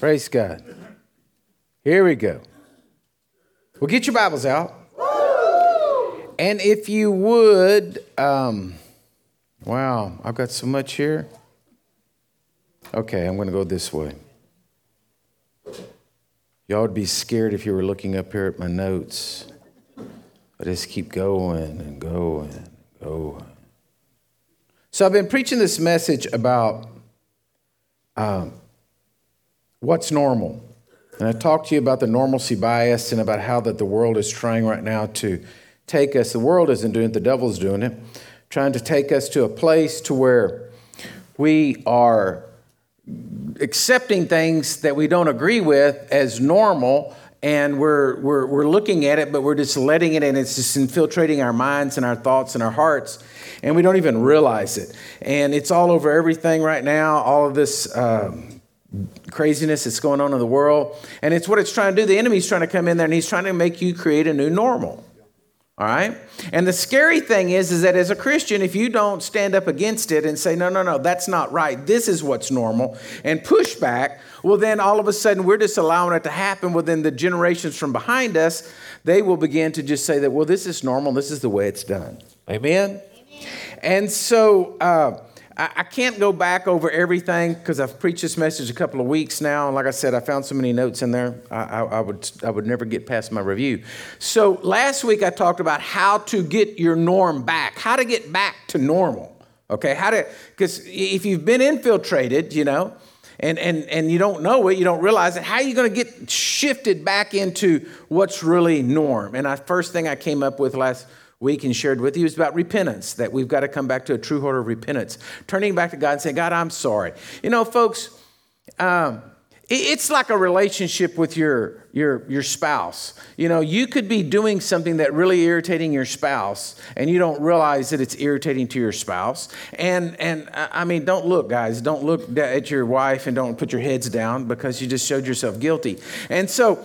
Praise God. Here we go. Well, get your Bibles out. Woo! And if you would, wow, I've got so much here. Okay, I'm going to go this way. Y'all would be scared if you were looking up here at my notes. But just keep going and going and going. So I've been preaching this message about what's normal. And I talked to you about the normalcy bias and about how that the world is trying right now to take us. The world isn't doing it, the devil's doing it. Trying to take us to a place to where we are accepting things that we don't agree with as normal, and we're looking at it, but we're just letting it, and it's just infiltrating our minds and our thoughts and our hearts, and we don't even realize it. And it's all over everything right now, all of this craziness that's going on in the world, and it's what it's trying to do. The enemy's trying to come in there, and he's trying to make you create a new normal. All right? And the scary thing is that as a Christian, if you don't stand up against it and say, no, that's not right, this is what's normal, and push back, well, then all of a sudden we're just allowing it to happen. Well, then the generations from behind us, they will begin to just say that, well, this is normal, this is the way it's done. Amen? Amen. And so I can't go back over everything because I've preached this message a couple of weeks now. And like I said, I found so many notes in there, I would never get past my review. So last week I talked about how to get your norm back, how to get back to normal. Okay, because if you've been infiltrated, you know, and you don't know it, you don't realize it, how are you going to get shifted back into what's really norm? And the first thing I came up with last week and shared with you is about repentance, that we've got to come back to a true heart of repentance, turning back to God and saying, God, I'm sorry. You know, folks, it's like a relationship with your spouse. You know, you could be doing something that really irritating your spouse, and you don't realize that it's irritating to your spouse. And I mean, don't look, guys. Don't look at your wife, and don't put your heads down because you just showed yourself guilty. And so,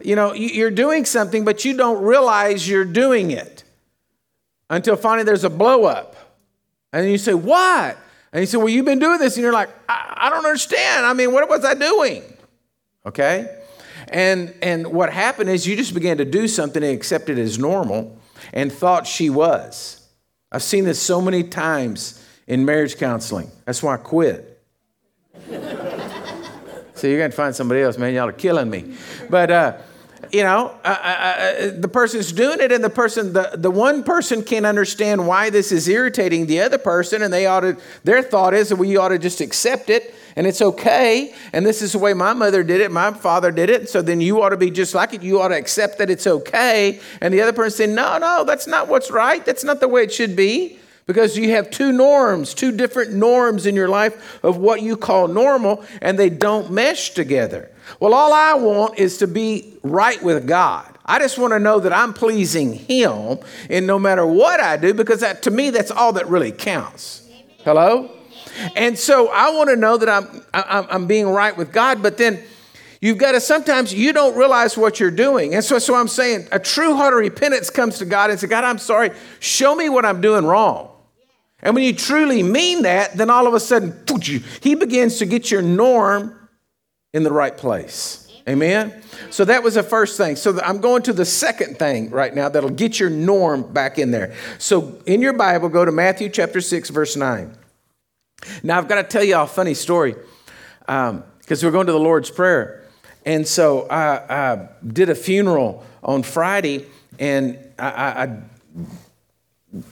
you know, you're doing something, but you don't realize you're doing it until finally there's a blow up. And you say, what? And you say, well, you've been doing this. And you're like, I don't understand. I mean, what was I doing? Okay? And what happened is you just began to do something and accepted as normal and thought she was. I've seen this so many times in marriage counseling. That's why I quit. So you're going to find somebody else, man. Y'all are killing me. But, you know, the person's doing it, and the one person can't understand why this is irritating the other person, and their thought is that we ought to just accept it, and it's okay, and this is the way my mother did it, my father did it, so then you ought to be just like it, you ought to accept that it's okay, and the other person said, no, that's not what's right, that's not the way it should be, because you have two different norms in your life of what you call normal, and they don't mesh together. Well, all I want is to be right with God. I just want to know that I'm pleasing Him in no matter what I do, because that, to me, that's all that really counts. Hello? And so I want to know that I'm being right with God, but then you've got to, sometimes you don't realize what you're doing. And so I'm saying a true heart of repentance comes to God and says, God, I'm sorry. Show me what I'm doing wrong. And when you truly mean that, then all of a sudden, He begins to get your norm in the right place. Amen? So that was the first thing. So I'm going to the second thing right now that'll get your norm back in there. So in your Bible, go to Matthew chapter 6, verse 9. Now, I've got to tell you all a funny story because we're going to the Lord's Prayer. And so I did a funeral on Friday, and I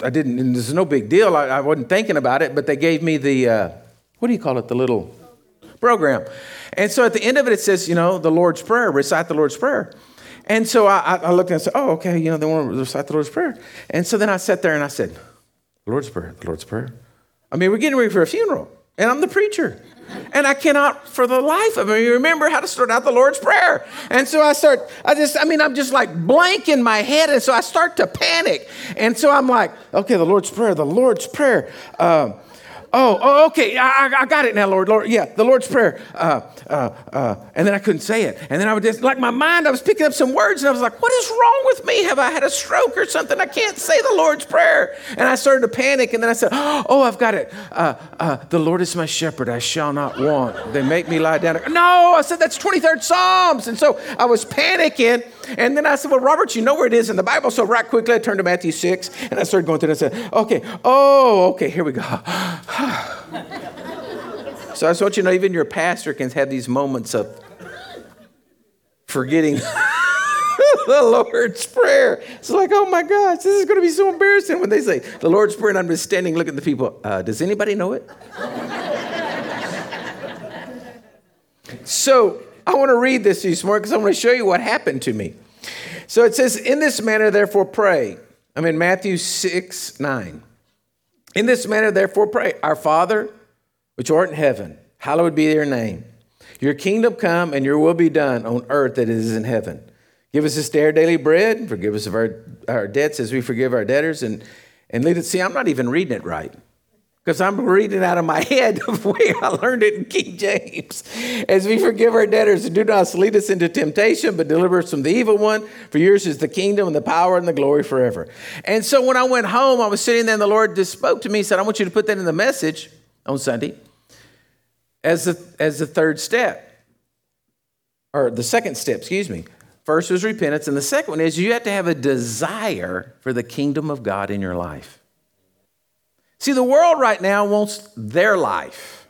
didn't, and there's no big deal. I wasn't thinking about it, but they gave me the, what do you call it, the little program. And so at the end of it, it says, you know, the Lord's Prayer, recite the Lord's Prayer. And so I looked and I said, oh, okay, you know, they want to recite the Lord's Prayer. And so then I sat there and I said, Lord's Prayer, Lord's Prayer. I mean, we're getting ready for a funeral, and I'm the preacher. And I cannot for the life of me remember how to start out the Lord's Prayer. And so I'm just like blank in my head. And so I start to panic. And so I'm like, okay, the Lord's Prayer, Oh, okay. I got it now, Lord. Lord, yeah, the Lord's Prayer. And then I couldn't say it. And then I would just, like my mind, I was picking up some words and I was like, what is wrong with me? Have I had a stroke or something? I can't say the Lord's Prayer. And I started to panic. And then I said, oh, I've got it. The Lord is my shepherd. I shall not want. They make me lie down. No, I said, that's 23rd Psalms. And so I was panicking. And then I said, well, Robert, you know where it is in the Bible. So right quickly, I turned to Matthew 6 and I started going through and I said, okay, here we go. So I just want you to know, even your pastor can have these moments of forgetting the Lord's Prayer. It's like, oh my gosh, this is going to be so embarrassing when they say the Lord's Prayer and I'm just standing looking at the people. Does anybody know it? So I want to read this more because I want to show you what happened to me. So it says, in this manner, therefore, pray. I'm in Matthew 6:9. In this manner, therefore, pray. Our Father, which art in heaven, hallowed be your name. Your kingdom come and your will be done on earth as it is in heaven. Give us this day our daily bread. Forgive us of our debts as we forgive our debtors. And lead us. See, I'm not even reading it right. Because I'm reading out of my head the way I learned it in King James. As we forgive our debtors, and do not lead us into temptation, but deliver us from the evil one. For yours is the kingdom and the power and the glory forever. And so when I went home, I was sitting there and the Lord just spoke to me and said, I want you to put that in the message on Sunday as the third step. Or the second step, excuse me. First was repentance. And the second one is you have to have a desire for the kingdom of God in your life. See, the world right now wants their life.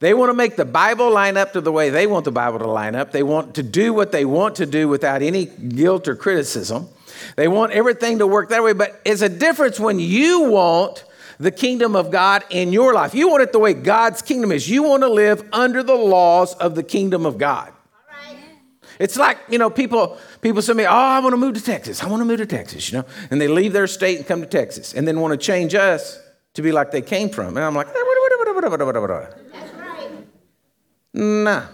They want to make the Bible line up to the way they want the Bible to line up. They want to do what they want to do without any guilt or criticism. They want everything to work that way. But it's a difference when you want the kingdom of God in your life. You want it the way God's kingdom is. You want to live under the laws of the kingdom of God. It's like, you know, people say to me, I want to move to Texas. I want to move to Texas, you know, and they leave their state and come to Texas and then want to change us to be like they came from. And I'm like, that's right. Nah.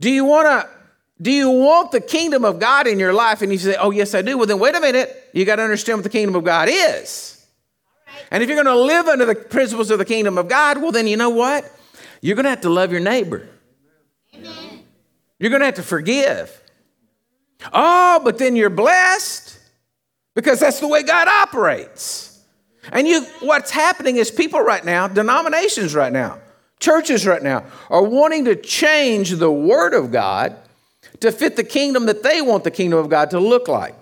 Do you want the kingdom of God in your life? And you say, oh, yes, I do. Well, then wait a minute. You got to understand what the kingdom of God is. All right. And if you're going to live under the principles of the kingdom of God, well, then you know what? You're going to have to love your neighbor. Amen. You're going to have to forgive. Oh, but then you're blessed because that's the way God operates. And what's happening is people right now, denominations right now, churches right now are wanting to change the word of God to fit the kingdom that they want the kingdom of God to look like.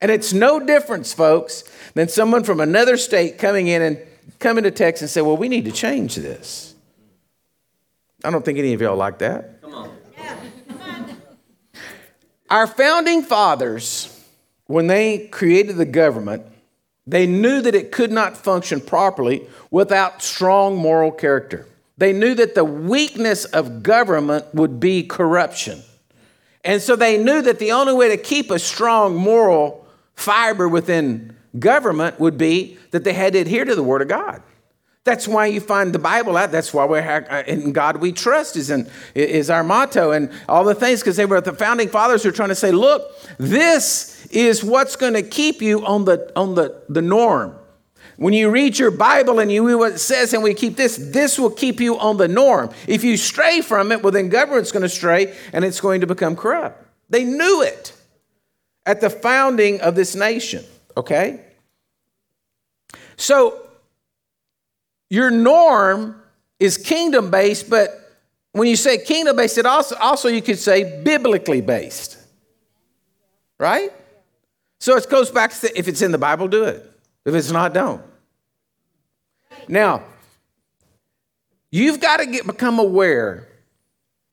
And it's no difference, folks, than someone from another state coming to Texas and say, well, we need to change this. I don't think any of y'all like that. Come on. Yeah. Our founding fathers, when they created the government, they knew that it could not function properly without strong moral character. They knew that the weakness of government would be corruption. And so they knew that the only way to keep a strong moral fiber within government would be that they had to adhere to the Word of God. That's why you find the Bible out. That's why in God we trust is our motto and all the things, because they were the founding fathers who are trying to say, look, this is what's going to keep you on the norm. When you read your Bible and you read what it says and we keep this will keep you on the norm. If you stray from it, well, then government's going to stray and it's going to become corrupt. They knew it at the founding of this nation. Okay. So, your norm is kingdom-based, but when you say kingdom-based, it also you could say biblically based, right? So it goes back to if it's in the Bible, do it. If it's not, don't. Now, you've got to become aware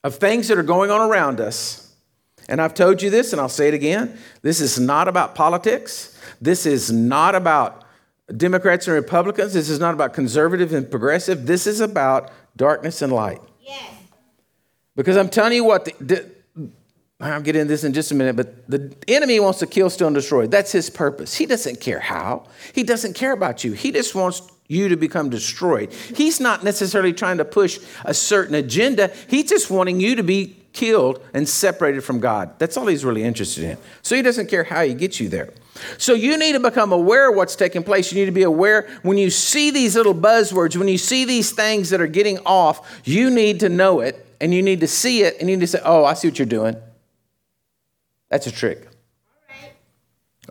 of things that are going on around us. And I've told you this, and I'll say it again. This is not about politics. This is not about Democrats and Republicans. This is not about conservative and progressive. This is about darkness and light. Yes. Because I'm telling you what, I'll get into this in just a minute, but the enemy wants to kill, steal, and destroy. That's his purpose. He doesn't care how. He doesn't care about you. He just wants you to become destroyed. He's not necessarily trying to push a certain agenda. He's just wanting you to be killed and separated from God. That's all he's really interested in. So he doesn't care how he gets you there. So you need to become aware of what's taking place. You need to be aware when you see these little buzzwords, when you see these things that are getting off, you need to know it and you need to see it and you need to say, oh, I see what you're doing. That's a trick.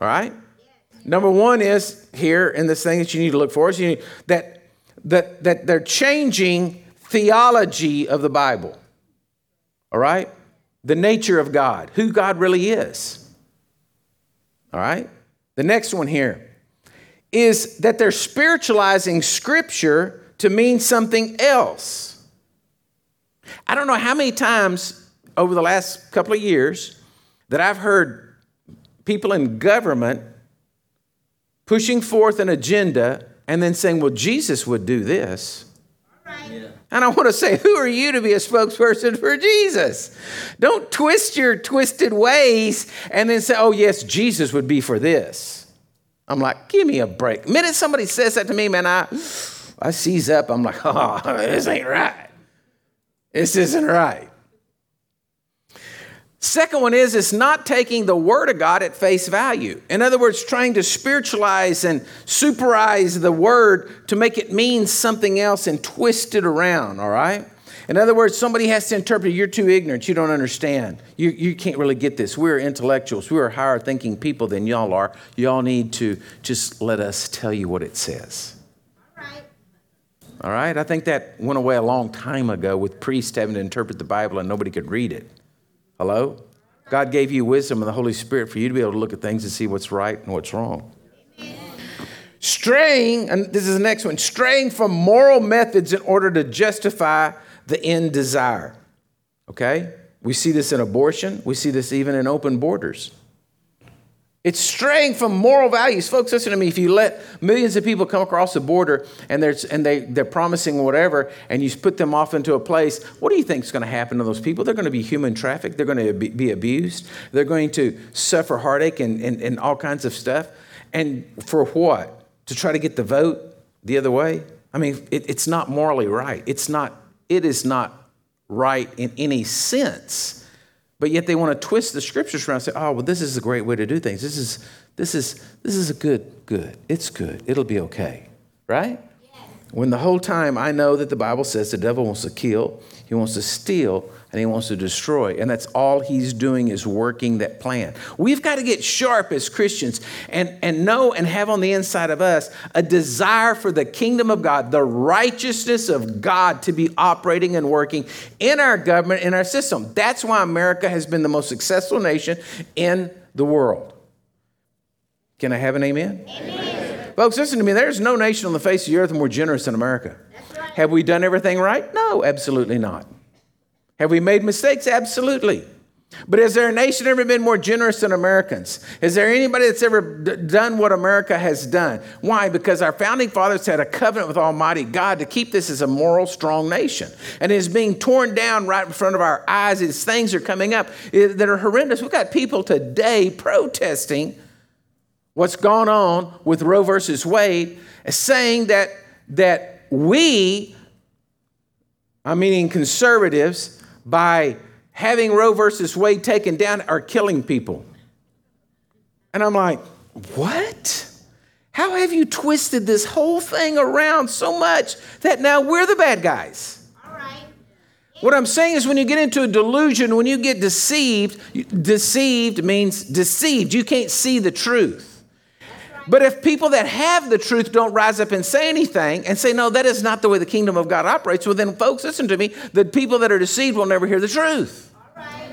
All right? Number one is here in this thing that you need to look for is that they're changing theology of the Bible. All right? The nature of God, who God really is. All right? The next one here is that they're spiritualizing Scripture to mean something else. I don't know how many times over the last couple of years that I've heard people in government pushing forth an agenda and then saying, well, Jesus would do this. All right. Yeah. And I want to say, who are you to be a spokesperson for Jesus? Don't twist your twisted ways and then say, oh, yes, Jesus would be for this. I'm like, give me a break. The minute somebody says that to me, man, I seize up. I'm like, oh, this ain't right. This isn't right. Second one is it's not taking the Word of God at face value. In other words, trying to spiritualize and superize the Word to make it mean something else and twist it around, all right? In other words, somebody has to interpret, you're too ignorant, you don't understand. You can't really get this. We're intellectuals. We're higher thinking people than y'all are. Y'all need to just let us tell you what it says. All right? I think that went away a long time ago with priests having to interpret the Bible and nobody could read it. Hello? God gave you wisdom and the Holy Spirit for you to be able to look at things and see what's right and what's wrong. Amen. Straying, and this is the next one, straying from moral methods in order to justify the end desire. Okay? We see this in abortion. We see this even in open borders. It's straying from moral values. Folks, listen to me. If you let millions of people come across the border and they're promising whatever, and you put them off into a place, what do you think is going to happen to those people? They're going to be human trafficked. They're going to be abused. They're going to suffer heartache and all kinds of stuff. And for what? To try to get the vote the other way? I mean, it's not morally right. It is not right in any sense. But yet they want to twist the scriptures around and say, oh, well, this is a great way to do things. This is a good. It's good. It'll be okay. Right? Yes. When the whole time I know that the Bible says the devil wants to kill, he wants to steal, and he wants to destroy. And that's all he's doing is working that plan. We've got to get sharp as Christians and know and have on the inside of us a desire for the kingdom of God, the righteousness of God to be operating and working in our government, in our system. That's why America has been the most successful nation in the world. Can I have an amen? Amen. Folks, listen to me. There's no nation on the face of the earth more generous than America. That's right. Have we done everything right? No, absolutely not. Have we made mistakes? Absolutely. But has there a nation ever been more generous than Americans? Is there anybody that's ever done what America has done? Why? Because our founding fathers had a covenant with Almighty God to keep this as a moral, strong nation. And it's being torn down right in front of our eyes. As things are coming up that are horrendous. We've got people today protesting what's gone on with Roe versus Wade, saying that we, I'm meaning conservatives, by having Roe versus Wade taken down are killing people. And I'm like, what? How have you twisted this whole thing around so much that now we're the bad guys? All right. What I'm saying is when you get into a delusion, when you get deceived means deceived. You can't see the truth. But if people that have the truth don't rise up and say anything and say, no, that is not the way the kingdom of God operates, well, then, folks, listen to me, the people that are deceived will never hear the truth. All right.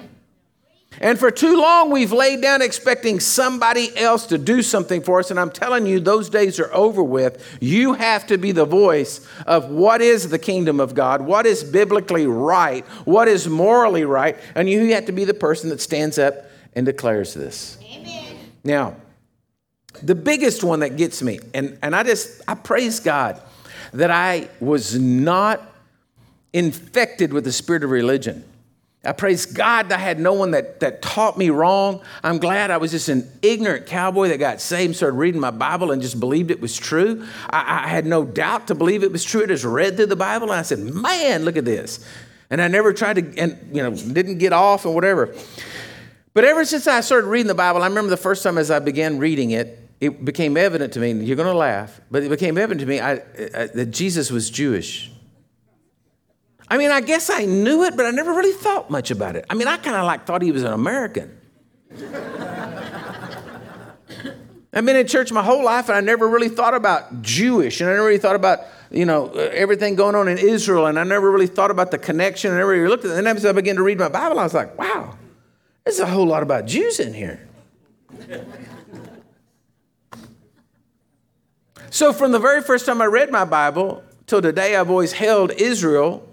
And for too long, we've laid down expecting somebody else to do something for us. And I'm telling you, those days are over with. You have to be the voice of what is the kingdom of God, what is biblically right, what is morally right. And you have to be the person that stands up and declares this. Amen. Now, the biggest one that gets me, and I praise God that I was not infected with the spirit of religion. I praise God that I had no one that taught me wrong. I'm glad I was just an ignorant cowboy that got saved and started reading my Bible and just believed it was true. I had no doubt to believe it was true. I just read through the Bible and I said, man, look at this. And I never tried to, and didn't get off or whatever. But ever since I started reading the Bible, I remember the first time as I began reading it, it became evident to me, and you're going to laugh, but it became evident to me that Jesus was Jewish. I mean, I guess I knew it, but I never really thought much about it. I mean, I kind of thought he was an American. I've been in church my whole life, and I never really thought about Jewish, and I never really thought about, everything going on in Israel, and I never really thought about the connection, and I never really looked at it. And as I began to read my Bible, I was like, wow, there's a whole lot about Jews in here. So from the very first time I read my Bible till today, I've always held Israel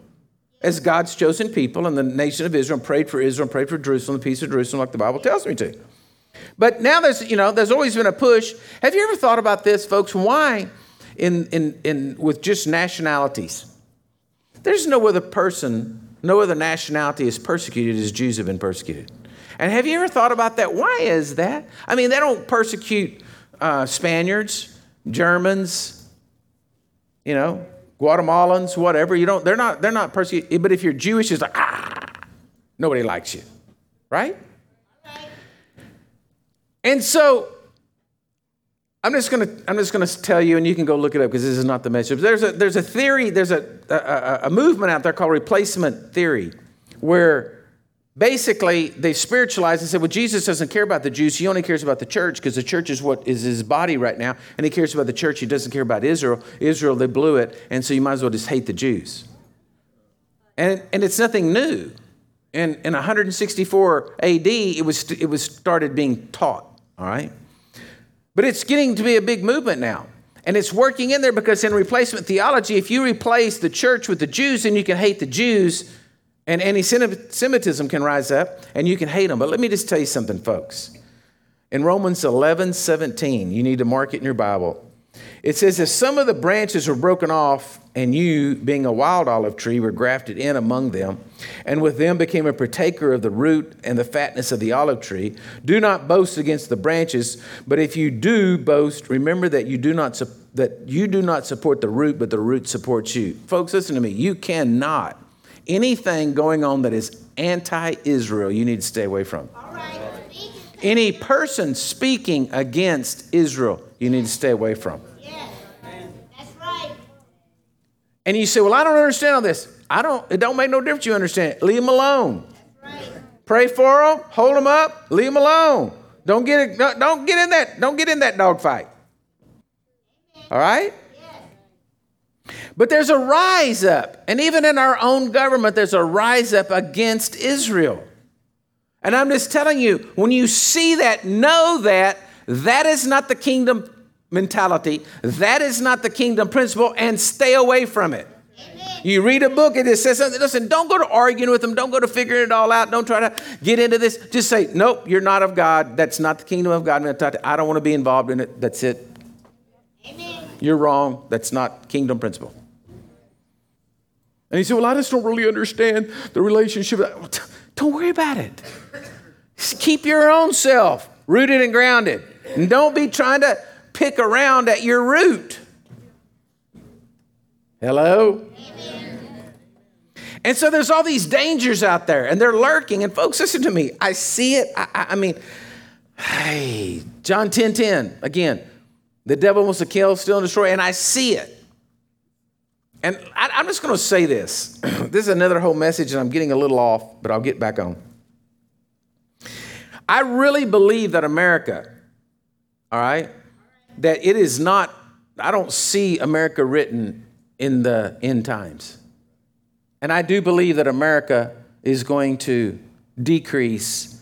as God's chosen people and the nation of Israel, prayed for Israel, prayed for Jerusalem, the peace of Jerusalem, like the Bible tells me to. But now there's always been a push. Have you ever thought about this, folks? Why with just nationalities? There's no other person, no other nationality is persecuted as Jews have been persecuted. And have you ever thought about that? Why is that? I mean, they don't persecute Spaniards, Germans, Guatemalans, whatever. They're not persecuted. But if you're Jewish, it's like, nobody likes you, right? And so I'm just gonna tell you, and you can go look it up because this is not the message. There's a theory, there's a movement out there called replacement theory, where basically they spiritualize and say, well, Jesus doesn't care about the Jews, he only cares about the church, because the church is what is his body right now, and he cares about the church, he doesn't care about Israel. Israel, they blew it, and so you might as well just hate the Jews. And it's nothing new. In 164 AD, it was started being taught. All right. But it's getting to be a big movement now. And it's working in there because in replacement theology, if you replace the church with the Jews, then you can hate the Jews and anti-Semitism can rise up and you can hate them. But let me just tell you something, folks. In Romans 11:17, you need to mark it in your Bible. It says, if some of the branches were broken off and you, being a wild olive tree, were grafted in among them and with them became a partaker of the root and the fatness of the olive tree, do not boast against the branches. But if you do boast, remember that you do not support the root, but the root supports you. Folks, listen to me. You cannot. Anything going on that is anti-Israel, you need to stay away from. All right. Any person speaking against Israel, you need to stay away from. Yes, that's right. And you say, well, I don't understand all this. It don't make no difference you understand it. Leave them alone. That's right. Pray for them, hold them up, leave them alone. Don't get in that dogfight. All right? Yes. But there's a rise up, and even in our own government, there's a rise up against Israel. And I'm just telling you, when you see that, know that that is not the kingdom mentality. That is not the kingdom principle, and stay away from it. Amen. You read a book and it says something. Listen, don't go to arguing with them. Don't go to figuring it all out. Don't try to get into this. Just say, nope, you're not of God. That's not the kingdom of God. I don't want to be involved in it. That's it. Amen. You're wrong. That's not kingdom principle. And you say, well, I just don't really understand the relationship. Don't worry about it. Just keep your own self rooted and grounded. And don't be trying to pick around at your root. Hello? Amen. And so there's all these dangers out there, and they're lurking. And folks, listen to me. I see it. I mean, John 10:10, again, the devil wants to kill, steal, and destroy, and I see it. And I'm just going to say this. This is another whole message, and I'm getting a little off, but I'll get back on. I really believe that America, all right, that it is not, I don't see America written in the end times. And I do believe that America is going to decrease,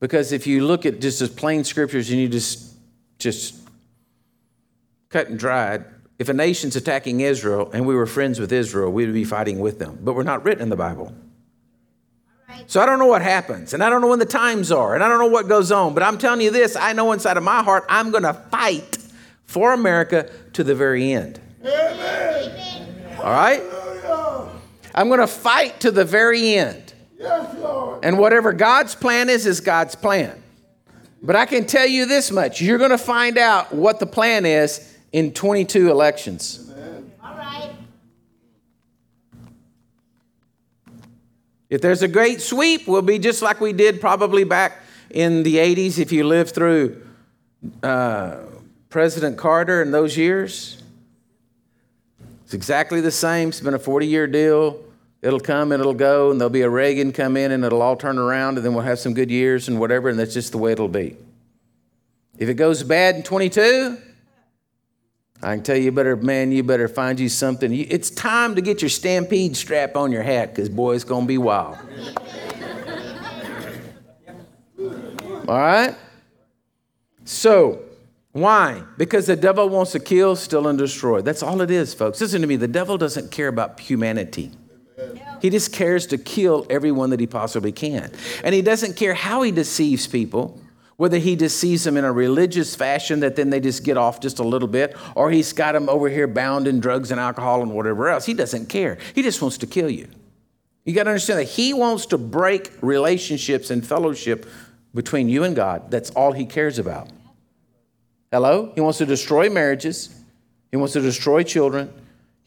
because if you look at just as plain scriptures and you just cut and dried, if a nation's attacking Israel and we were friends with Israel, we would be fighting with them. But we're not written in the Bible. So I don't know what happens, and I don't know when the times are, and I don't know what goes on. But I'm telling you this, I know inside of my heart, I'm going to fight for America to the very end. Amen. All right? I'm going to fight to the very end. Yes, Lord. And whatever God's plan is God's plan. But I can tell you this much. You're going to find out what the plan is in 22 elections. If there's a great sweep, we'll be just like we did probably back in the 80s, if you lived through President Carter in those years, it's exactly the same. It's been a 40-year deal. It'll come and it'll go, and there'll be a Reagan come in, and it'll all turn around, and then we'll have some good years and whatever, and that's just the way it'll be. If it goes bad in 22, I can tell you better, man, you better find you something. It's time to get your stampede strap on your hat, because, boy, it's going to be wild. All right? So, why? Because the devil wants to kill, steal, and destroy. That's all it is, folks. Listen to me. The devil doesn't care about humanity. He just cares to kill everyone that he possibly can. And he doesn't care how he deceives people, whether he deceives them in a religious fashion that then they just get off just a little bit, or he's got them over here bound in drugs and alcohol and whatever else. He doesn't care. He just wants to kill you. You got to understand that he wants to break relationships and fellowship between you and God. That's all he cares about. Hello? He wants to destroy marriages. He wants to destroy children.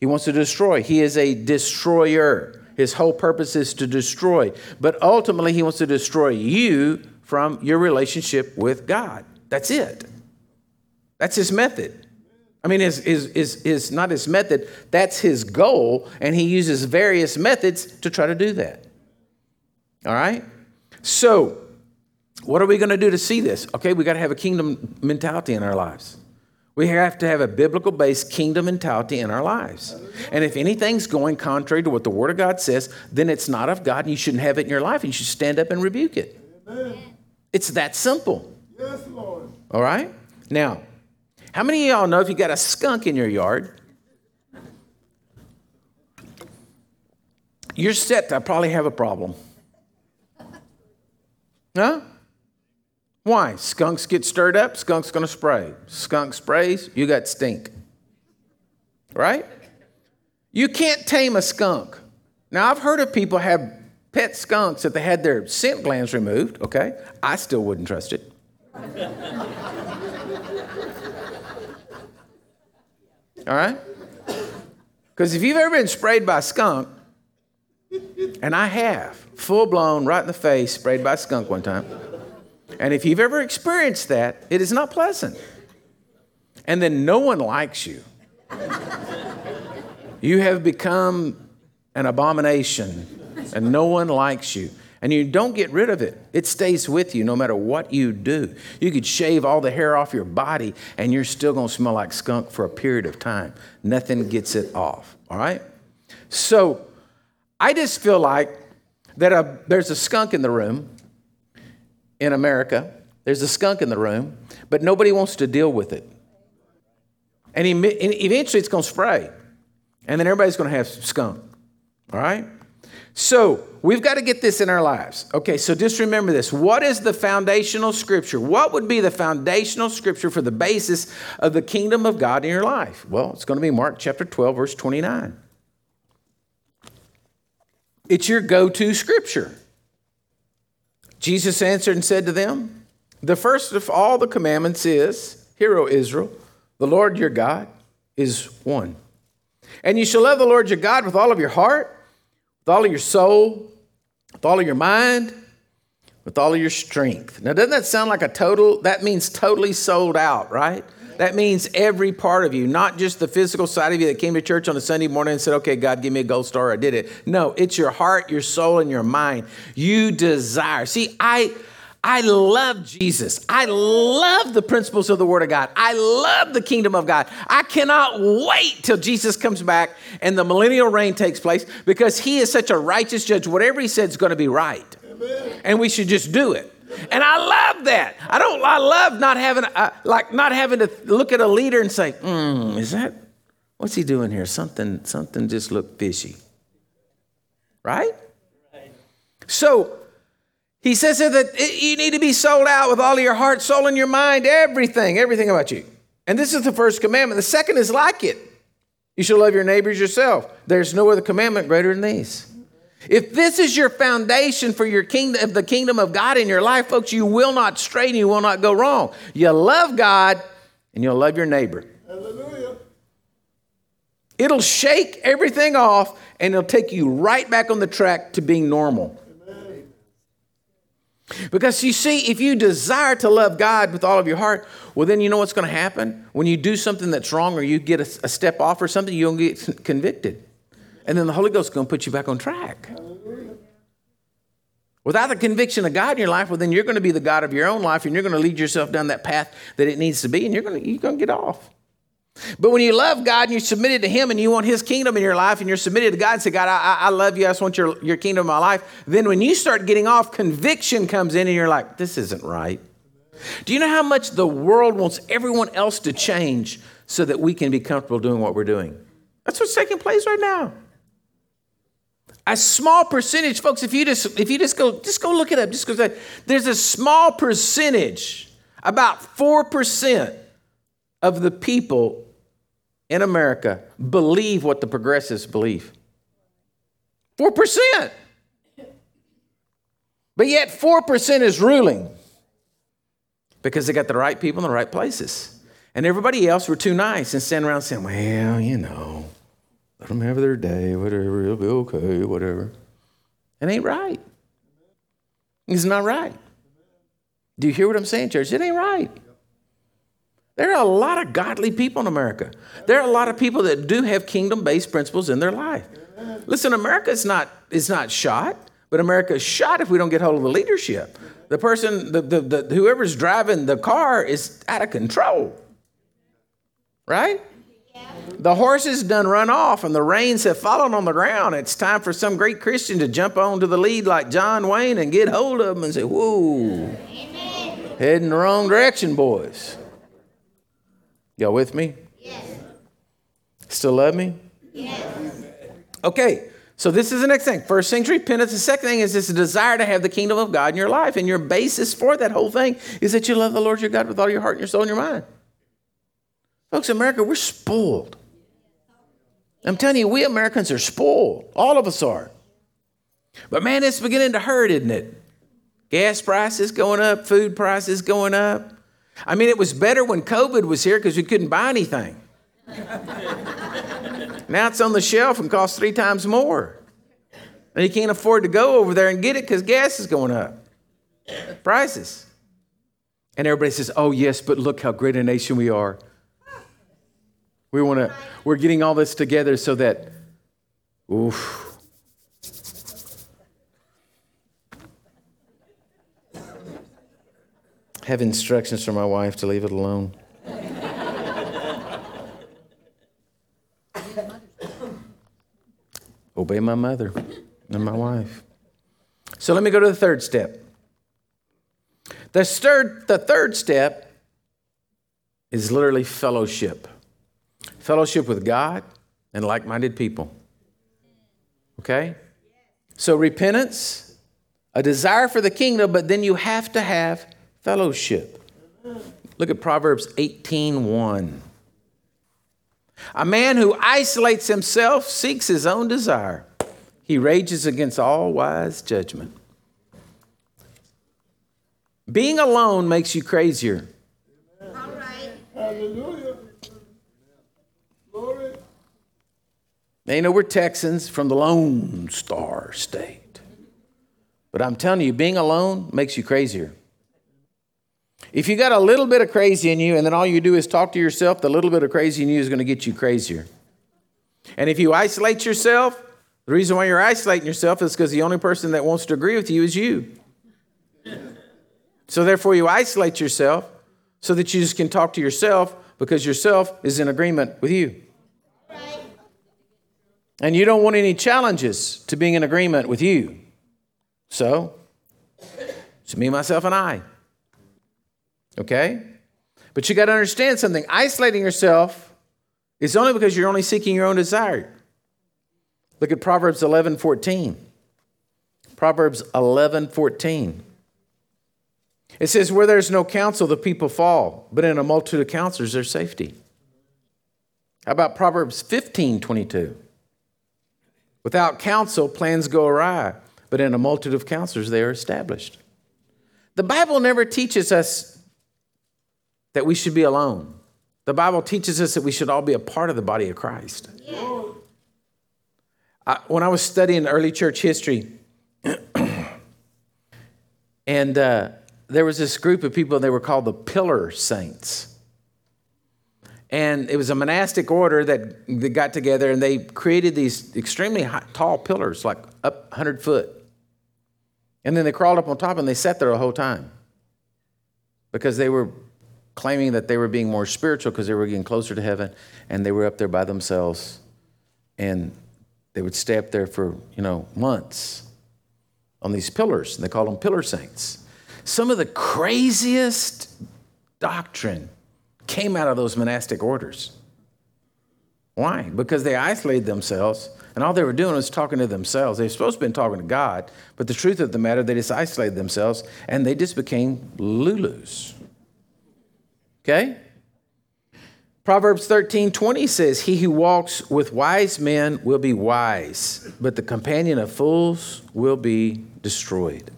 He wants to destroy. He is a destroyer. His whole purpose is to destroy. But ultimately, he wants to destroy you from your relationship with God. That's it. That's his method. I mean, is not his method. That's his goal, and he uses various methods to try to do that. All right? So, what are we going to do to see this? Okay, we got to have a kingdom mentality in our lives. We have to have a biblical-based kingdom mentality in our lives. And if anything's going contrary to what the Word of God says, then it's not of God, and you shouldn't have it in your life, and you should stand up and rebuke it. Amen. It's that simple. Yes, Lord. All right? Now, how many of y'all know if you got a skunk in your yard, you're set to probably have a problem? Huh? Why? Skunks get stirred up, skunk's going to spray. Skunk sprays, you got stink. Right? You can't tame a skunk. Now, I've heard of people have pet skunks that they had their scent glands removed, okay? I still wouldn't trust it. All right? Because if you've ever been sprayed by a skunk, and I have, full-blown, right in the face, sprayed by a skunk one time. And if you've ever experienced that, it is not pleasant. And then no one likes you. You have become an abomination, and no one likes you. And you don't get rid of it. It stays with you no matter what you do. You could shave all the hair off your body, and you're still going to smell like skunk for a period of time. Nothing gets it off, all right? So I just feel like that there's a skunk in the room. In America, there's a skunk in the room, but nobody wants to deal with it. And eventually it's going to spray, and then everybody's going to have skunk, all right? So we've got to get this in our lives. Okay, so just remember this. What is the foundational scripture? What would be the foundational scripture for the basis of the kingdom of God in your life? Well, it's going to be Mark chapter 12, verse 29. It's your go-to scripture. Jesus answered and said to them, the first of all the commandments is, hear, O Israel, the Lord your God is one. And you shall love the Lord your God with all of your heart, with all of your soul, with all of your mind, with all of your strength. Now, doesn't that sound like that means totally sold out, right? That means every part of you, not just the physical side of you that came to church on a Sunday morning and said, okay, God, give me a gold star. I did it. No, it's your heart, your soul, and your mind. You desire. See, I love Jesus. I love the principles of the Word of God. I love the kingdom of God. I cannot wait till Jesus comes back and the millennial reign takes place because he is such a righteous judge. Whatever he said is going to be right. Amen. And we should just do it. And I love that. I love not having to look at a leader and say, is that, what's he doing here? Something just looked fishy. Right? Right. So he says that you need to be sold out with all of your heart, soul, and your mind, everything about you. And this is the first commandment. The second is like it. You shall love your neighbors yourself. There's no other commandment greater than these. If this is your foundation for your kingdom, the kingdom of God in your life, folks, you will not stray and you will not go wrong. You love God and you'll love your neighbor. Hallelujah. It'll shake everything off and it'll take you right back on the track to being normal. Amen. Because you see, if you desire to love God with all of your heart, well, then you know what's going to happen? When you do something that's wrong or you get a step off or something, you'll get convicted. And then the Holy Ghost is going to put you back on track. Without the conviction of God in your life, well, then you're going to be the God of your own life and you're going to lead yourself down that path that it needs to be, and you're going to get off. But when you love God and you're submitted to him and you want his kingdom in your life and you're submitted to God and say, God, I love you. I just want your kingdom in my life. Then when you start getting off, conviction comes in and you're like, this isn't right. Do you know how much the world wants everyone else to change so that we can be comfortable doing what we're doing? That's what's taking place right now. A small percentage, folks, if you just go look it up, just go say, there's a small percentage, about 4%. Of the people in America believe what the progressives believe. 4%. But yet 4% is ruling because they got the right people in the right places. And everybody else were too nice and standing around saying, well, you know, let them have their day, whatever, it'll be okay, whatever. It ain't right. It's not right. Do you hear what I'm saying, church? It ain't right. There are a lot of godly people in America. There are a lot of people that do have kingdom-based principles in their life. Listen, America's not shot, but America's shot if we don't get hold of the leadership. The person, the whoever's driving the car is out of control, right? Yeah. The horses done run off and the reins have fallen on the ground. It's time for some great Christian to jump onto the lead like John Wayne and get hold of them and say, whoa, amen. Heading the wrong direction, boys. Y'all with me? Yes. Still love me? Yes. Okay, so this is the next thing. First thing's repentance. The second thing is this desire to have the kingdom of God in your life. And your basis for that whole thing is that you love the Lord your God with all your heart, your soul, and your mind. Folks, America, we're spoiled. I'm telling you, we Americans are spoiled. All of us are. But man, it's beginning to hurt, isn't it? Gas prices going up, food prices going up. I mean, it was better when COVID was here because we couldn't buy anything. Now it's on the shelf and costs 3 times more. And you can't afford to go over there and get it because gas is going up. Prices. And everybody says, oh, yes, but look how great a nation we are. We're getting all this together so that, oof. I have instructions from my wife to leave it alone. Obey my mother and my wife. So let me go to the third step. The third step is literally fellowship. Fellowship with God and like-minded people. Okay? So repentance, a desire for the kingdom, but then you have to have fellowship. Look at Proverbs 18:1. A man who isolates himself seeks his own desire. He rages against all wise judgment. Being alone makes you crazier. All right. Hallelujah. Glory. Now, you know, we're Texans from the Lone Star State. But I'm telling you, being alone makes you crazier. If you got a little bit of crazy in you and then all you do is talk to yourself, the little bit of crazy in you is going to get you crazier. And if you isolate yourself, the reason why you're isolating yourself is because the only person that wants to agree with you is you. So therefore you isolate yourself so that you just can talk to yourself because yourself is in agreement with you. And you don't want any challenges to being in agreement with you. So it's me, myself, and I. Okay? But you got to understand something. Isolating yourself is only because you're only seeking your own desire. Look at Proverbs 11:14. Proverbs 11:14. It says, where there's no counsel, the people fall, but in a multitude of counselors, there's safety. How about Proverbs 15:22? Without counsel, plans go awry, but in a multitude of counselors, they are established. The Bible never teaches us that we should be alone. The Bible teaches us that we should all be a part of the body of Christ. Yeah. When I was studying early church history, And there was this group of people, and they were called the Pillar Saints. And it was a monastic order that got together, and they created these extremely high, tall pillars, like up 100 foot. And then they crawled up on top, and they sat there the whole time because they were claiming that they were being more spiritual because they were getting closer to heaven, and they were up there by themselves, and they would stay up there for, months on these pillars, and they called them Pillar Saints. Some of the craziest doctrine came out of those monastic orders. Why? Because they isolated themselves, and all they were doing was talking to themselves. They were supposed to be talking to God, but the truth of the matter, they just isolated themselves, and they just became Lulus. Okay? Proverbs 13:20 says, "He who walks with wise men will be wise, but the companion of fools will be destroyed."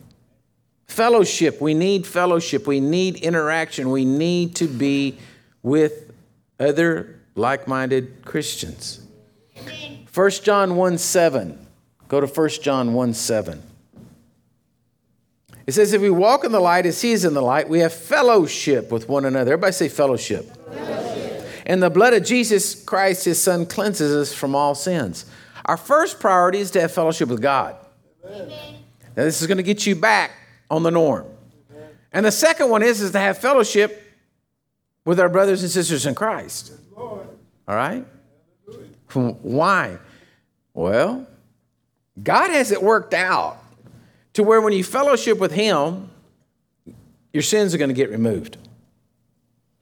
Fellowship. We need fellowship. We need interaction. We need to be with other like-minded Christians. Amen. 1 John 1:7. Go to 1 John 1:7. It says, "If we walk in the light as he is in the light, we have fellowship with one another." Everybody say fellowship. Fellowship. "And the blood of Jesus Christ, his son, cleanses us from all sins." Our first priority is to have fellowship with God. Amen. Now, this is going to get you back on the norm. Amen. And the second one is to have fellowship with our brothers and sisters in Christ. Yes, Lord. All right? Hallelujah. Why? Well, God has it worked out to where when you fellowship with him, your sins are going to get removed.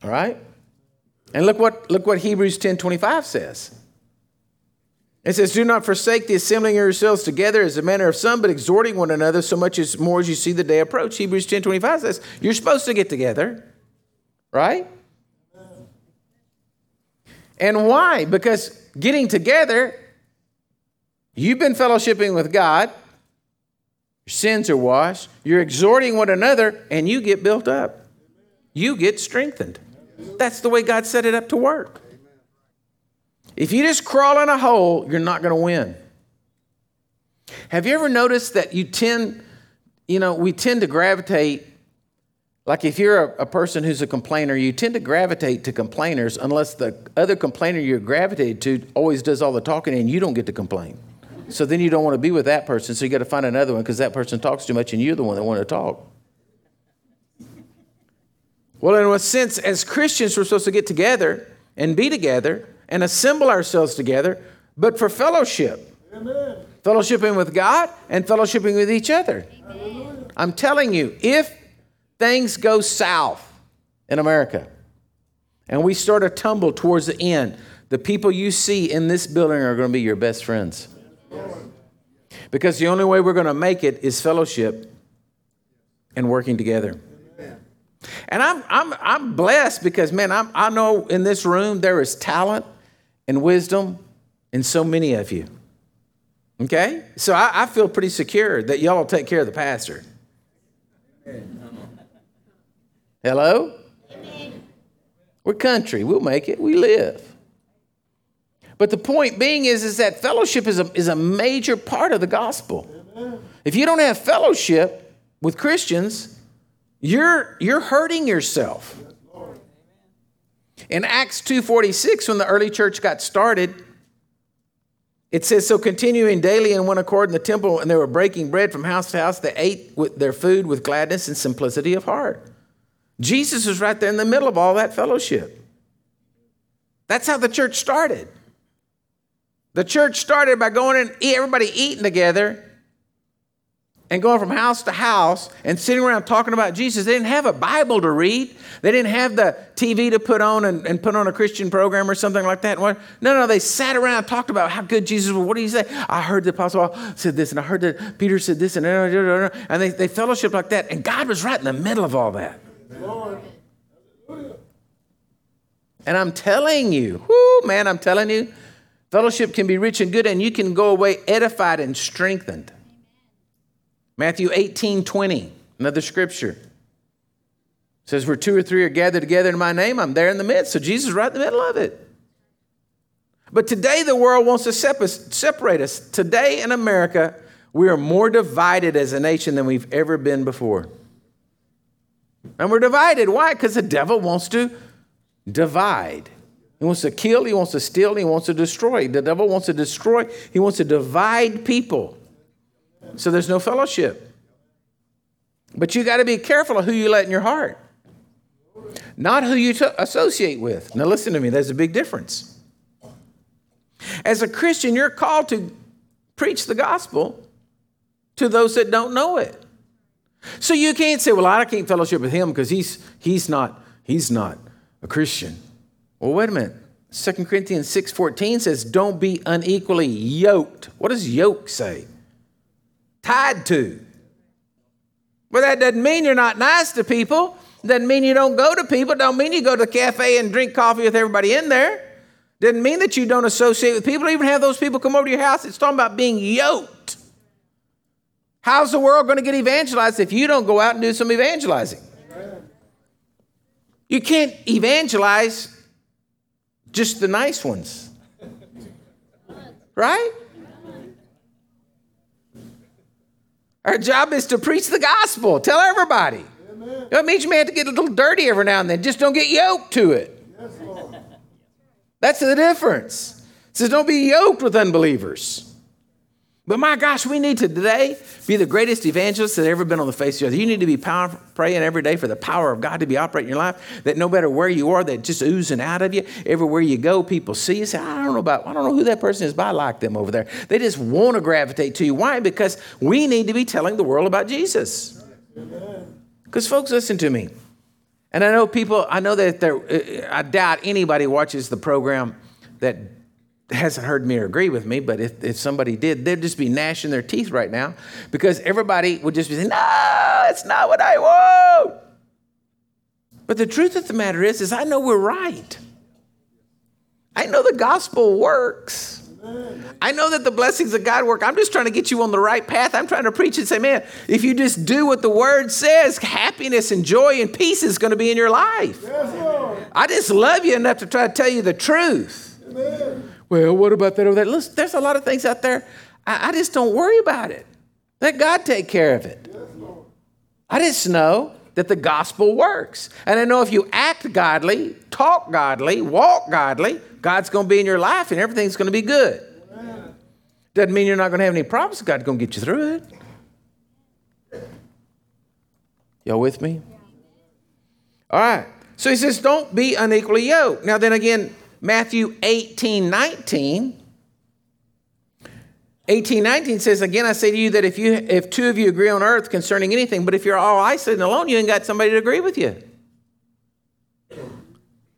All right? And look what Hebrews 10:25 says. It says, "Do not forsake the assembling of yourselves together as the manner of some, but exhorting one another so much as more as you see the day approach." Hebrews 10:25 says, you're supposed to get together, right? And why? Because getting together, you've been fellowshipping with God, your sins are washed, you're exhorting one another, and you get built up. You get strengthened. That's the way God set it up to work. If you just crawl in a hole, you're not going to win. Have you ever noticed that we tend to gravitate, like if you're a person who's a complainer, you tend to gravitate to complainers unless the other complainer you're gravitated to always does all the talking and you don't get to complain. So then you don't want to be with that person, so you got to find another one because that person talks too much and you're the one that wants to talk. Well, in a sense, as Christians, we're supposed to get together and be together and assemble ourselves together, but for fellowship. Amen. Fellowshipping with God and fellowshipping with each other. Amen. I'm telling you, if things go south in America and we start to tumble towards the end, the people you see in this building are going to be your best friends. Because the only way we're going to make it is fellowship and working together. And I'm blessed because, man, I know in this room there is talent and wisdom in so many of you. Okay? So I feel pretty secure that y'all will take care of the pastor. Hello? Amen. We're country. We'll make it. We live. But the point being is that fellowship is a major part of the gospel. Amen. If you don't have fellowship with Christians, you're hurting yourself. In Acts 2:46, when the early church got started, it says, "So continuing daily in one accord in the temple, and they were breaking bread from house to house, they ate with their food with gladness and simplicity of heart." Jesus was right there in the middle of all that fellowship. That's how the church started. The church started by going and everybody eating together and going from house to house and sitting around talking about Jesus. They didn't have a Bible to read. They didn't have the TV to put on and put on a Christian program or something like that. No, they sat around and talked about how good Jesus was. What did he say? I heard the Apostle Paul said this, and I heard that Peter said this, and they fellowshiped like that. And God was right in the middle of all that. Lord. And I'm telling you, I'm telling you, fellowship can be rich and good, and you can go away edified and strengthened. Matthew 18:20, another scripture. It says, "Where two or three are gathered together in my name, I'm there in the midst." So Jesus is right in the middle of it. But today the world wants to separate us. Today in America, we are more divided as a nation than we've ever been before. And we're divided. Why? Because the devil wants to divide. He wants to kill. He wants to steal. He wants to destroy. The devil wants to destroy. He wants to divide people. So there's no fellowship. But you got to be careful of who you let in your heart, not who you associate with. Now, listen to me. There's a big difference. As a Christian, you're called to preach the gospel to those that don't know it. So you can't say, well, I can't fellowship with him because he's not a Christian. Well, wait a minute. 2 Corinthians 6:14 says, don't be unequally yoked. What does yoke say? Tied to. Well, that doesn't mean you're not nice to people. Doesn't mean you don't go to people. Don't mean you go to the cafe and drink coffee with everybody in there. Doesn't mean that you don't associate with people. Even have those people come over to your house. It's talking about being yoked. How's the world going to get evangelized if you don't go out and do some evangelizing? You can't evangelize just the nice ones. Right? Our job is to preach the gospel. Tell everybody. Amen. It means you may have to get a little dirty every now and then. Just don't get yoked to it. Yes, Lord. That's the difference. It says don't be yoked with unbelievers. But my gosh, we need to today be the greatest evangelists that have ever been on the face of the earth. You need to be praying every day for the power of God to be operating in your life, that no matter where you are, that just oozing out of you. Everywhere you go, people see you. Say, I don't know who that person is, but I like them over there. They just want to gravitate to you. Why? Because we need to be telling the world about Jesus. Because folks, listen to me. And I know people, I doubt anybody watches the program that hasn't heard me or agree with me, but if somebody did, they'd just be gnashing their teeth right now because everybody would just be saying, no, it's not what I want. But the truth of the matter is I know we're right. I know the gospel works. I know that the blessings of God work. I'm just trying to get you on the right path. I'm trying to preach and say, man, if you just do what the word says, happiness and joy and peace is going to be in your life. Yes, Lord. I just love you enough to try to tell you the truth. Amen. Well, what about that over there? Listen, there's a lot of things out there. I just don't worry about it. Let God take care of it. I just know that the gospel works. And I know if you act godly, talk godly, walk godly, God's going to be in your life and everything's going to be good. Doesn't mean you're not going to have any problems. God's going to get you through it. Y'all with me? All right. So he says, don't be unequally yoked. Now then again, Matthew 18:19 says, again, I say to you that if two of you agree on earth concerning anything, but if you're all isolated and alone, you ain't got somebody to agree with you.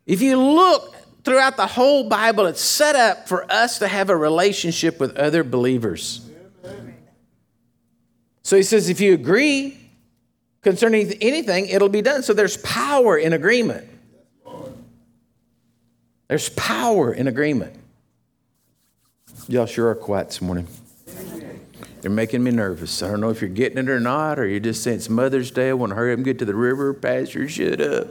If you look throughout the whole Bible, it's set up for us to have a relationship with other believers. So he says, if you agree concerning anything, it'll be done. So there's power in agreement. There's power in agreement. Y'all sure are quiet this morning. You're making me nervous. I don't know if you're getting it or not, or you're just saying it's Mother's Day. I want to hurry up and get to the river, pasture, shut up.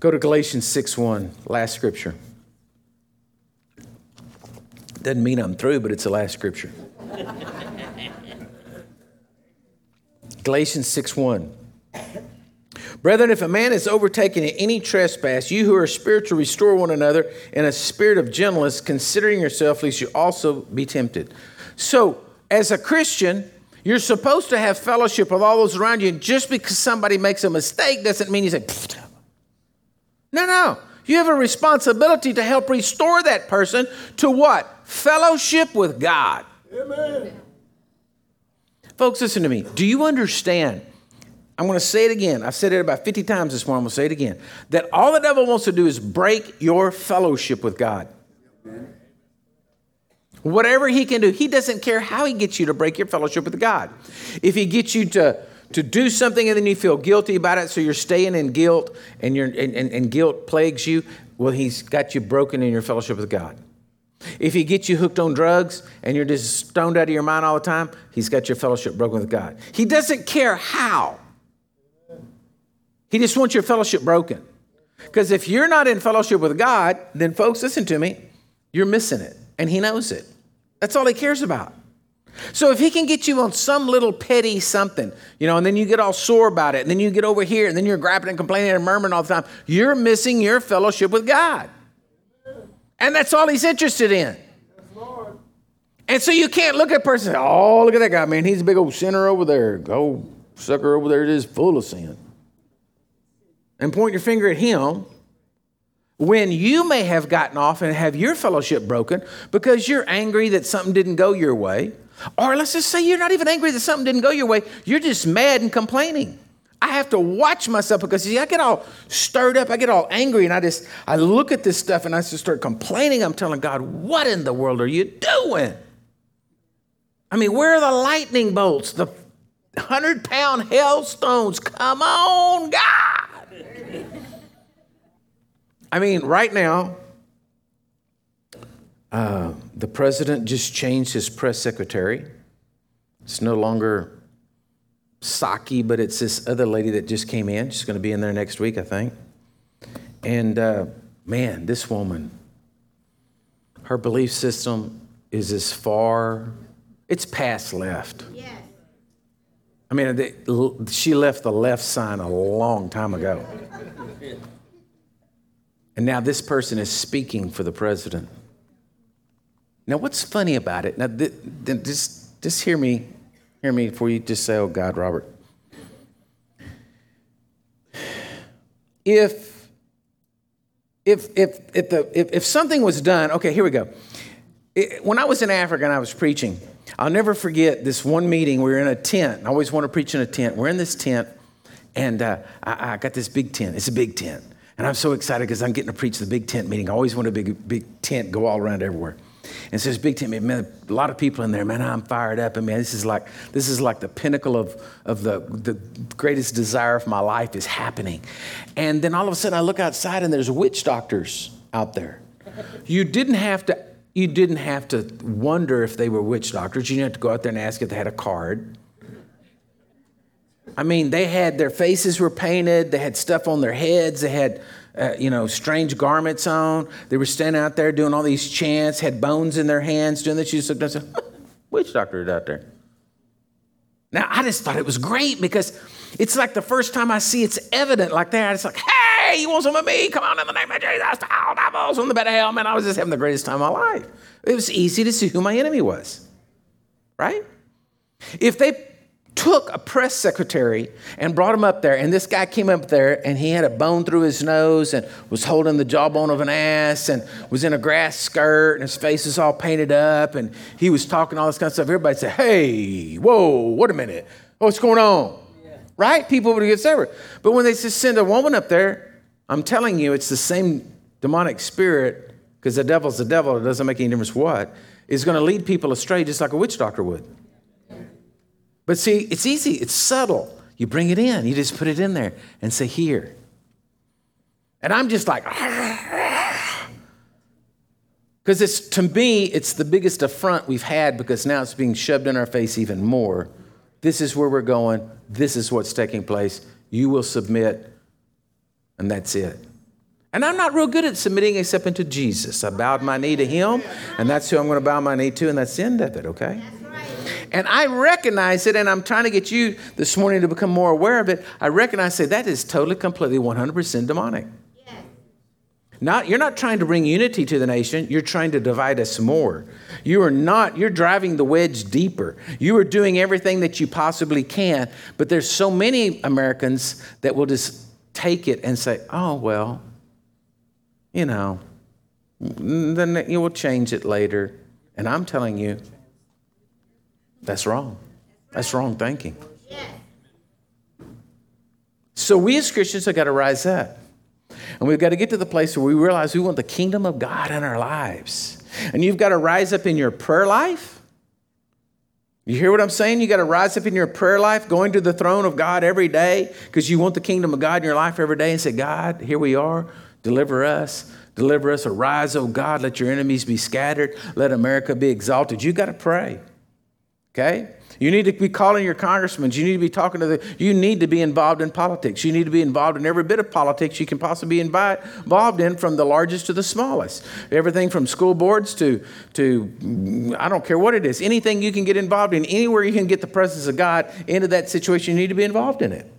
Go to Galatians 6:1, last scripture. Doesn't mean I'm through, but it's the last scripture. Galatians 6:1. Brethren, if a man is overtaken in any trespass, you who are spiritual, restore one another in a spirit of gentleness, considering yourself, lest you also be tempted. So, as a Christian, you're supposed to have fellowship with all those around you. And just because somebody makes a mistake doesn't mean you say, no. You have a responsibility to help restore that person to what? Fellowship with God. Amen. Folks, listen to me. Do you understand? I'm going to say it again. I've said it about 50 times this morning. I'm going to say it again. That all the devil wants to do is break your fellowship with God. Whatever he can do, he doesn't care how he gets you to break your fellowship with God. If he gets you to do something and then you feel guilty about it, so you're staying in guilt and guilt plagues you, well, he's got you broken in your fellowship with God. If he gets you hooked on drugs and you're just stoned out of your mind all the time, he's got your fellowship broken with God. He doesn't care how. He just wants your fellowship broken. Because if you're not in fellowship with God, then folks, listen to me, you're missing it. And he knows it. That's all he cares about. So if he can get you on some little petty something, you know, and then you get all sore about it, and then you get over here, and then you're griping and complaining and murmuring all the time, you're missing your fellowship with God. And that's all he's interested in. And so you can't look at a person and say, oh, look at that guy, man. He's a big old sinner over there. Go sucker over there. It is full of sin. And point your finger at him when you may have gotten off and have your fellowship broken because you're angry that something didn't go your way. Or let's just say you're not even angry that something didn't go your way. You're just mad and complaining. I have to watch myself because, see, I get all stirred up. I get all angry, and I look at this stuff, and I just start complaining. I'm telling God, what in the world are you doing? I mean, where are the lightning bolts, the 100-pound hailstones? Come on, God. I mean, right now, the president just changed his press secretary. It's no longer Saki, but it's this other lady that just came in. She's going to be in there next week, I think. And man, this woman, her belief system is as far... it's past left. Yes. I mean, she left the left sign a long time ago. And now this person is speaking for the president. Now, what's funny about it? Now, just hear me before you just say, oh, God, Robert. If something was done, okay, here we go. When I was in Africa and I was preaching, I'll never forget this one meeting. We were in a tent. I always want to preach in a tent. We're in this tent, and I got this big tent. It's a big tent, and I'm so excited because I'm getting to preach the big tent meeting. I always want a big tent, go all around everywhere. And so this big tent meeting, man, a lot of people in there. Man, I'm fired up. And man, this is like the pinnacle of the greatest desire of my life is happening. And then all of a sudden, I look outside, and there's witch doctors out there. You didn't have to wonder if they were witch doctors. You didn't have to go out there and ask if they had a card. I mean, they had, their faces were painted. They had stuff on their heads. They had, strange garments on. They were standing out there doing all these chants, had bones in their hands, doing this. You just looked up and said, witch doctor is out there. Now, I just thought it was great because it's like the first time I see it's evident like that. It's like, hey, you want some of me? Come on, in the name of Jesus, foul devils from the bed of hell. Man, I was just having the greatest time of my life. It was easy to see who my enemy was, right? If they took a press secretary and brought him up there, and this guy came up there, and he had a bone through his nose and was holding the jawbone of an ass and was in a grass skirt, and his face was all painted up, and he was talking all this kind of stuff. Everybody said, hey, whoa, wait a minute. What's going on? Yeah. Right? People would get severed. But when they just send a woman up there, I'm telling you, it's the same demonic spirit, because the devil's the devil. It doesn't make any difference what is going to lead people astray, just like a witch doctor would. But see, it's easy. It's subtle. You bring it in. You just put it in there and say, here. And I'm just like, because it's, to me, it's the biggest affront we've had, because now it's being shoved in our face even more. This is where we're going. This is what's taking place. You will submit. And that's it. And I'm not real good at submitting except unto Jesus. I bowed my knee to him, and that's who I'm going to bow my knee to, and that's the end of it, okay? That's right. And I recognize it, and I'm trying to get you this morning to become more aware of it. I recognize that that is totally, completely, 100% demonic. Yes. You're not trying to bring unity to the nation. You're trying to divide us more. You are not. You're driving the wedge deeper. You are doing everything that you possibly can, but there's so many Americans that will just take it and say, oh, well, you know, then you will change it later. And I'm telling you, that's wrong. That's wrong thinking. Yeah. So we as Christians have got to rise up. And we've got to get to the place where we realize we want the kingdom of God in our lives. And you've got to rise up in your prayer life. You hear what I'm saying? You got to rise up in your prayer life, going to the throne of God every day, because you want the kingdom of God in your life every day, and say, God, here we are. Deliver us. Arise, O God. Let your enemies be scattered. Let America be exalted. You got to pray. Okay? You need to be calling your congressmen. You need to be talking to the, you need to be involved in politics. You need to be involved in every bit of politics you can possibly be involved in, from the largest to the smallest. Everything from school boards to I don't care what it is. Anything you can get involved in, anywhere you can get the presence of God into that situation, you need to be involved in it.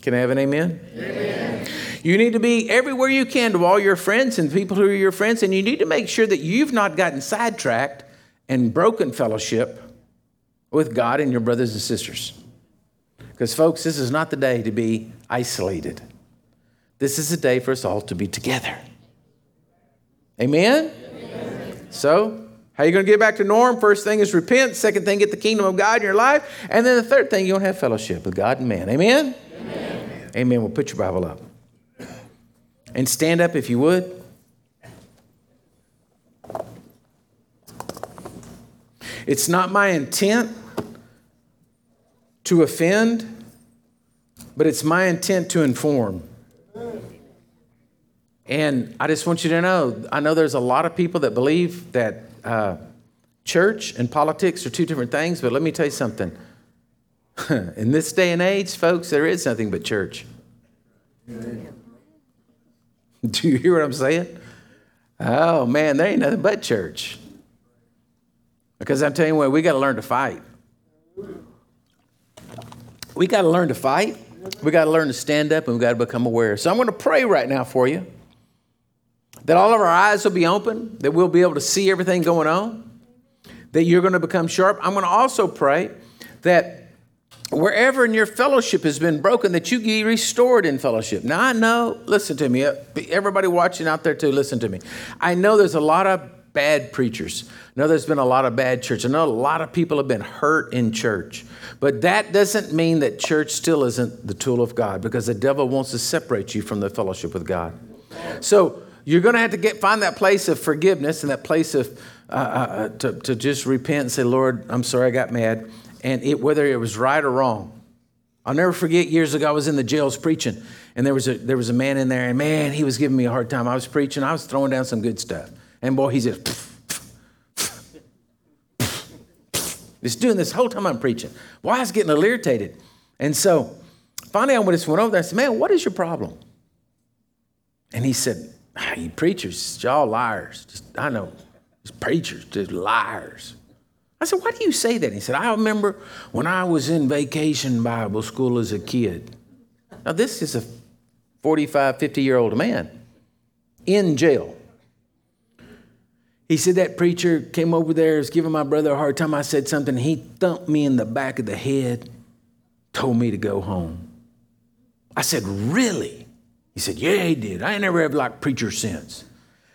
Can I have an amen? Amen. You need to be everywhere you can to all your friends and people who are your friends, and you need to make sure that you've not gotten sidetracked and broken fellowship with God and your brothers and sisters. Because, folks, this is not the day to be isolated. This is the day for us all to be together. Amen? Amen. So, how are you going to get back to norm? First thing is repent. Second thing, get the kingdom of God in your life. And then the third thing, you're going to have fellowship with God and man. Amen? Amen. Amen. Well, put your Bible up. And stand up if you would. It's not my intent to offend, but it's my intent to inform. And I just want you to know, I know there's a lot of people that believe that church and politics are two different things, but let me tell you something. In this day and age, folks, there is nothing but church. Amen. Do you hear what I'm saying? Oh, man, there ain't nothing but church. Because I'm telling you what, we got to learn to fight. We got to learn to fight. We got to learn to stand up, and we got to become aware. So I'm going to pray right now for you that all of our eyes will be open, that we'll be able to see everything going on, that you're going to become sharp. I'm going to also pray that wherever in your fellowship has been broken, that you be restored in fellowship. Now, I know, listen to me, everybody watching out there too, listen to me. I know there's a lot of bad preachers. I know there's been a lot of bad church. I know a lot of people have been hurt in church. But that doesn't mean that church still isn't the tool of God, because the devil wants to separate you from the fellowship with God. So you're going to have to find that place of forgiveness and that place of to just repent and say, Lord, I'm sorry I got mad. And whether it was right or wrong. I'll never forget, years ago, I was in the jails preaching, and there was a man in there, and man, he was giving me a hard time. I was preaching. I was throwing down some good stuff. And boy, he just, just doing this whole time I'm preaching. Boy, I was getting a little irritated. And so finally, I just went over there and said, man, what is your problem? And he said, you preachers, y'all liars. I know, preachers, just liars. I said, why do you say that? He said, I remember when I was in vacation Bible school as a kid. Now, this is a 45, 50-year-old man in jail. He said, that preacher came over there, was giving my brother a hard time. I said something. He thumped me in the back of the head, told me to go home. I said, really? He said, yeah, he did. I ain't never had like preacher since.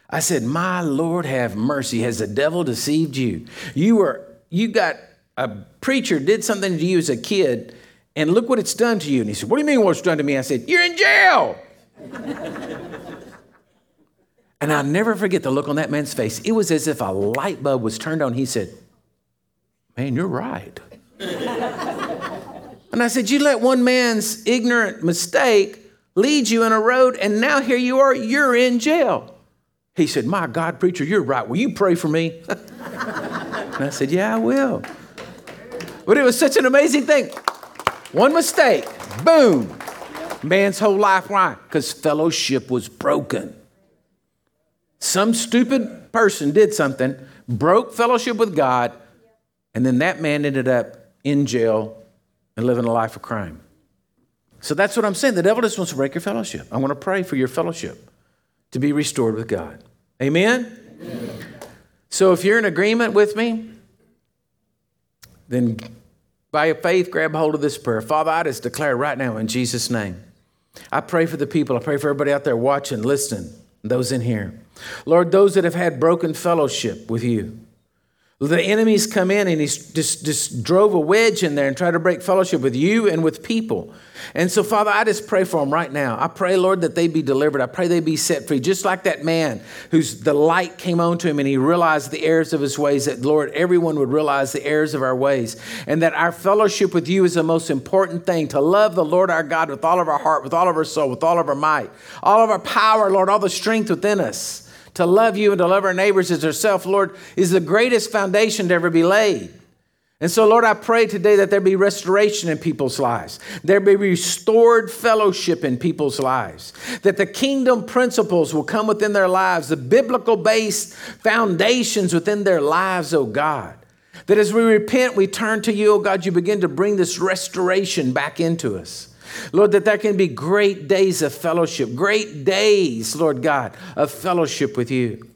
I said, my Lord, have mercy. Has the devil deceived you? You got a preacher did something to you as a kid, and look what it's done to you. And he said, what do you mean what's done to me? I said, you're in jail. And I'll never forget the look on that man's face. It was as if a light bulb was turned on. He said, man, you're right. And I said, you let one man's ignorant mistake lead you in a road, and now here you are, you're in jail. He said, my God, preacher, you're right. Will you pray for me? And I said, yeah, I will. But it was such an amazing thing. One mistake, boom. Man's whole life, why? Because fellowship was broken. Some stupid person did something, broke fellowship with God, and then that man ended up in jail and living a life of crime. So that's what I'm saying. The devil just wants to break your fellowship. I want to pray for your fellowship to be restored with God. Amen? Amen? So if you're in agreement with me, then by faith, grab hold of this prayer. Father, I just declare right now in Jesus' name, I pray for the people. I pray for everybody out there watching, listening, those in here. Lord, those that have had broken fellowship with you. The enemy's come in and he's just drove a wedge in there and tried to break fellowship with you and with people. And so, Father, I just pray for them right now. I pray, Lord, that they be delivered. I pray they be set free. Just like that man whose the light came on to him and he realized the errors of his ways, that, Lord, everyone would realize the errors of our ways, and that our fellowship with you is the most important thing, to love the Lord our God with all of our heart, with all of our soul, with all of our might, all of our power, Lord, all the strength within us. To love you and to love our neighbors as ourselves, Lord, is the greatest foundation to ever be laid. And so, Lord, I pray today that there be restoration in people's lives. There be restored fellowship in people's lives. That the kingdom principles will come within their lives, the biblical-based foundations within their lives, oh God. That as we repent, we turn to you, oh God, you begin to bring this restoration back into us. Lord, that there can be great days of fellowship, great days, Lord God, of fellowship with you.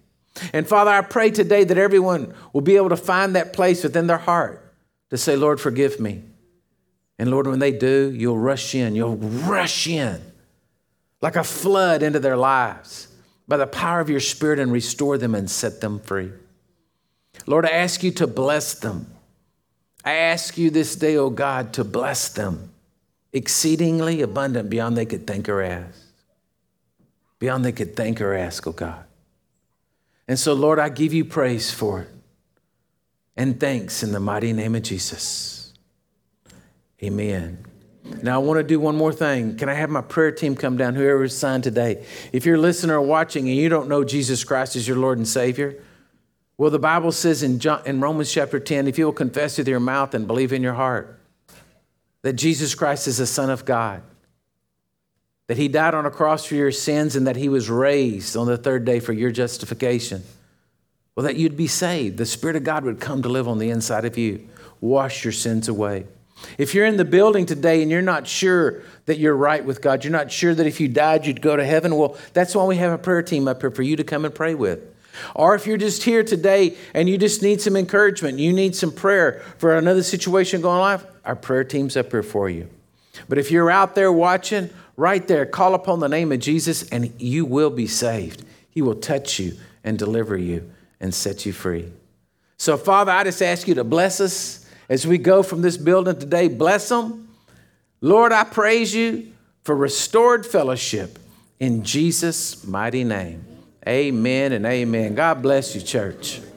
And Father, I pray today that everyone will be able to find that place within their heart to say, Lord, forgive me. And Lord, when they do, you'll rush in like a flood into their lives by the power of your Spirit and restore them and set them free. Lord, I ask you to bless them. I ask you this day, oh God, to bless them exceedingly abundant beyond they could think or ask. Beyond they could think or ask, oh God. And so, Lord, I give you praise for it and thanks in the mighty name of Jesus. Amen. Now, I want to do one more thing. Can I have my prayer team come down, whoever's signed today? If you're listening or watching and you don't know Jesus Christ as your Lord and Savior, well, the Bible says in Romans chapter 10, if you will confess with your mouth and believe in your heart that Jesus Christ is the Son of God, that he died on a cross for your sins and that he was raised on the third day for your justification, well, that you'd be saved. The Spirit of God would come to live on the inside of you, wash your sins away. If you're in the building today and you're not sure that you're right with God, you're not sure that if you died, you'd go to heaven, well, that's why we have a prayer team up here for you to come and pray with. Or if you're just here today and you just need some encouragement, you need some prayer for another situation going on, our prayer team's up here for you. But if you're out there watching, right there, call upon the name of Jesus and you will be saved. He will touch you and deliver you and set you free. So, Father, I just ask you to bless us as we go from this building today. Bless them. Lord, I praise you for restored fellowship in Jesus' mighty name. Amen and amen. God bless you, church.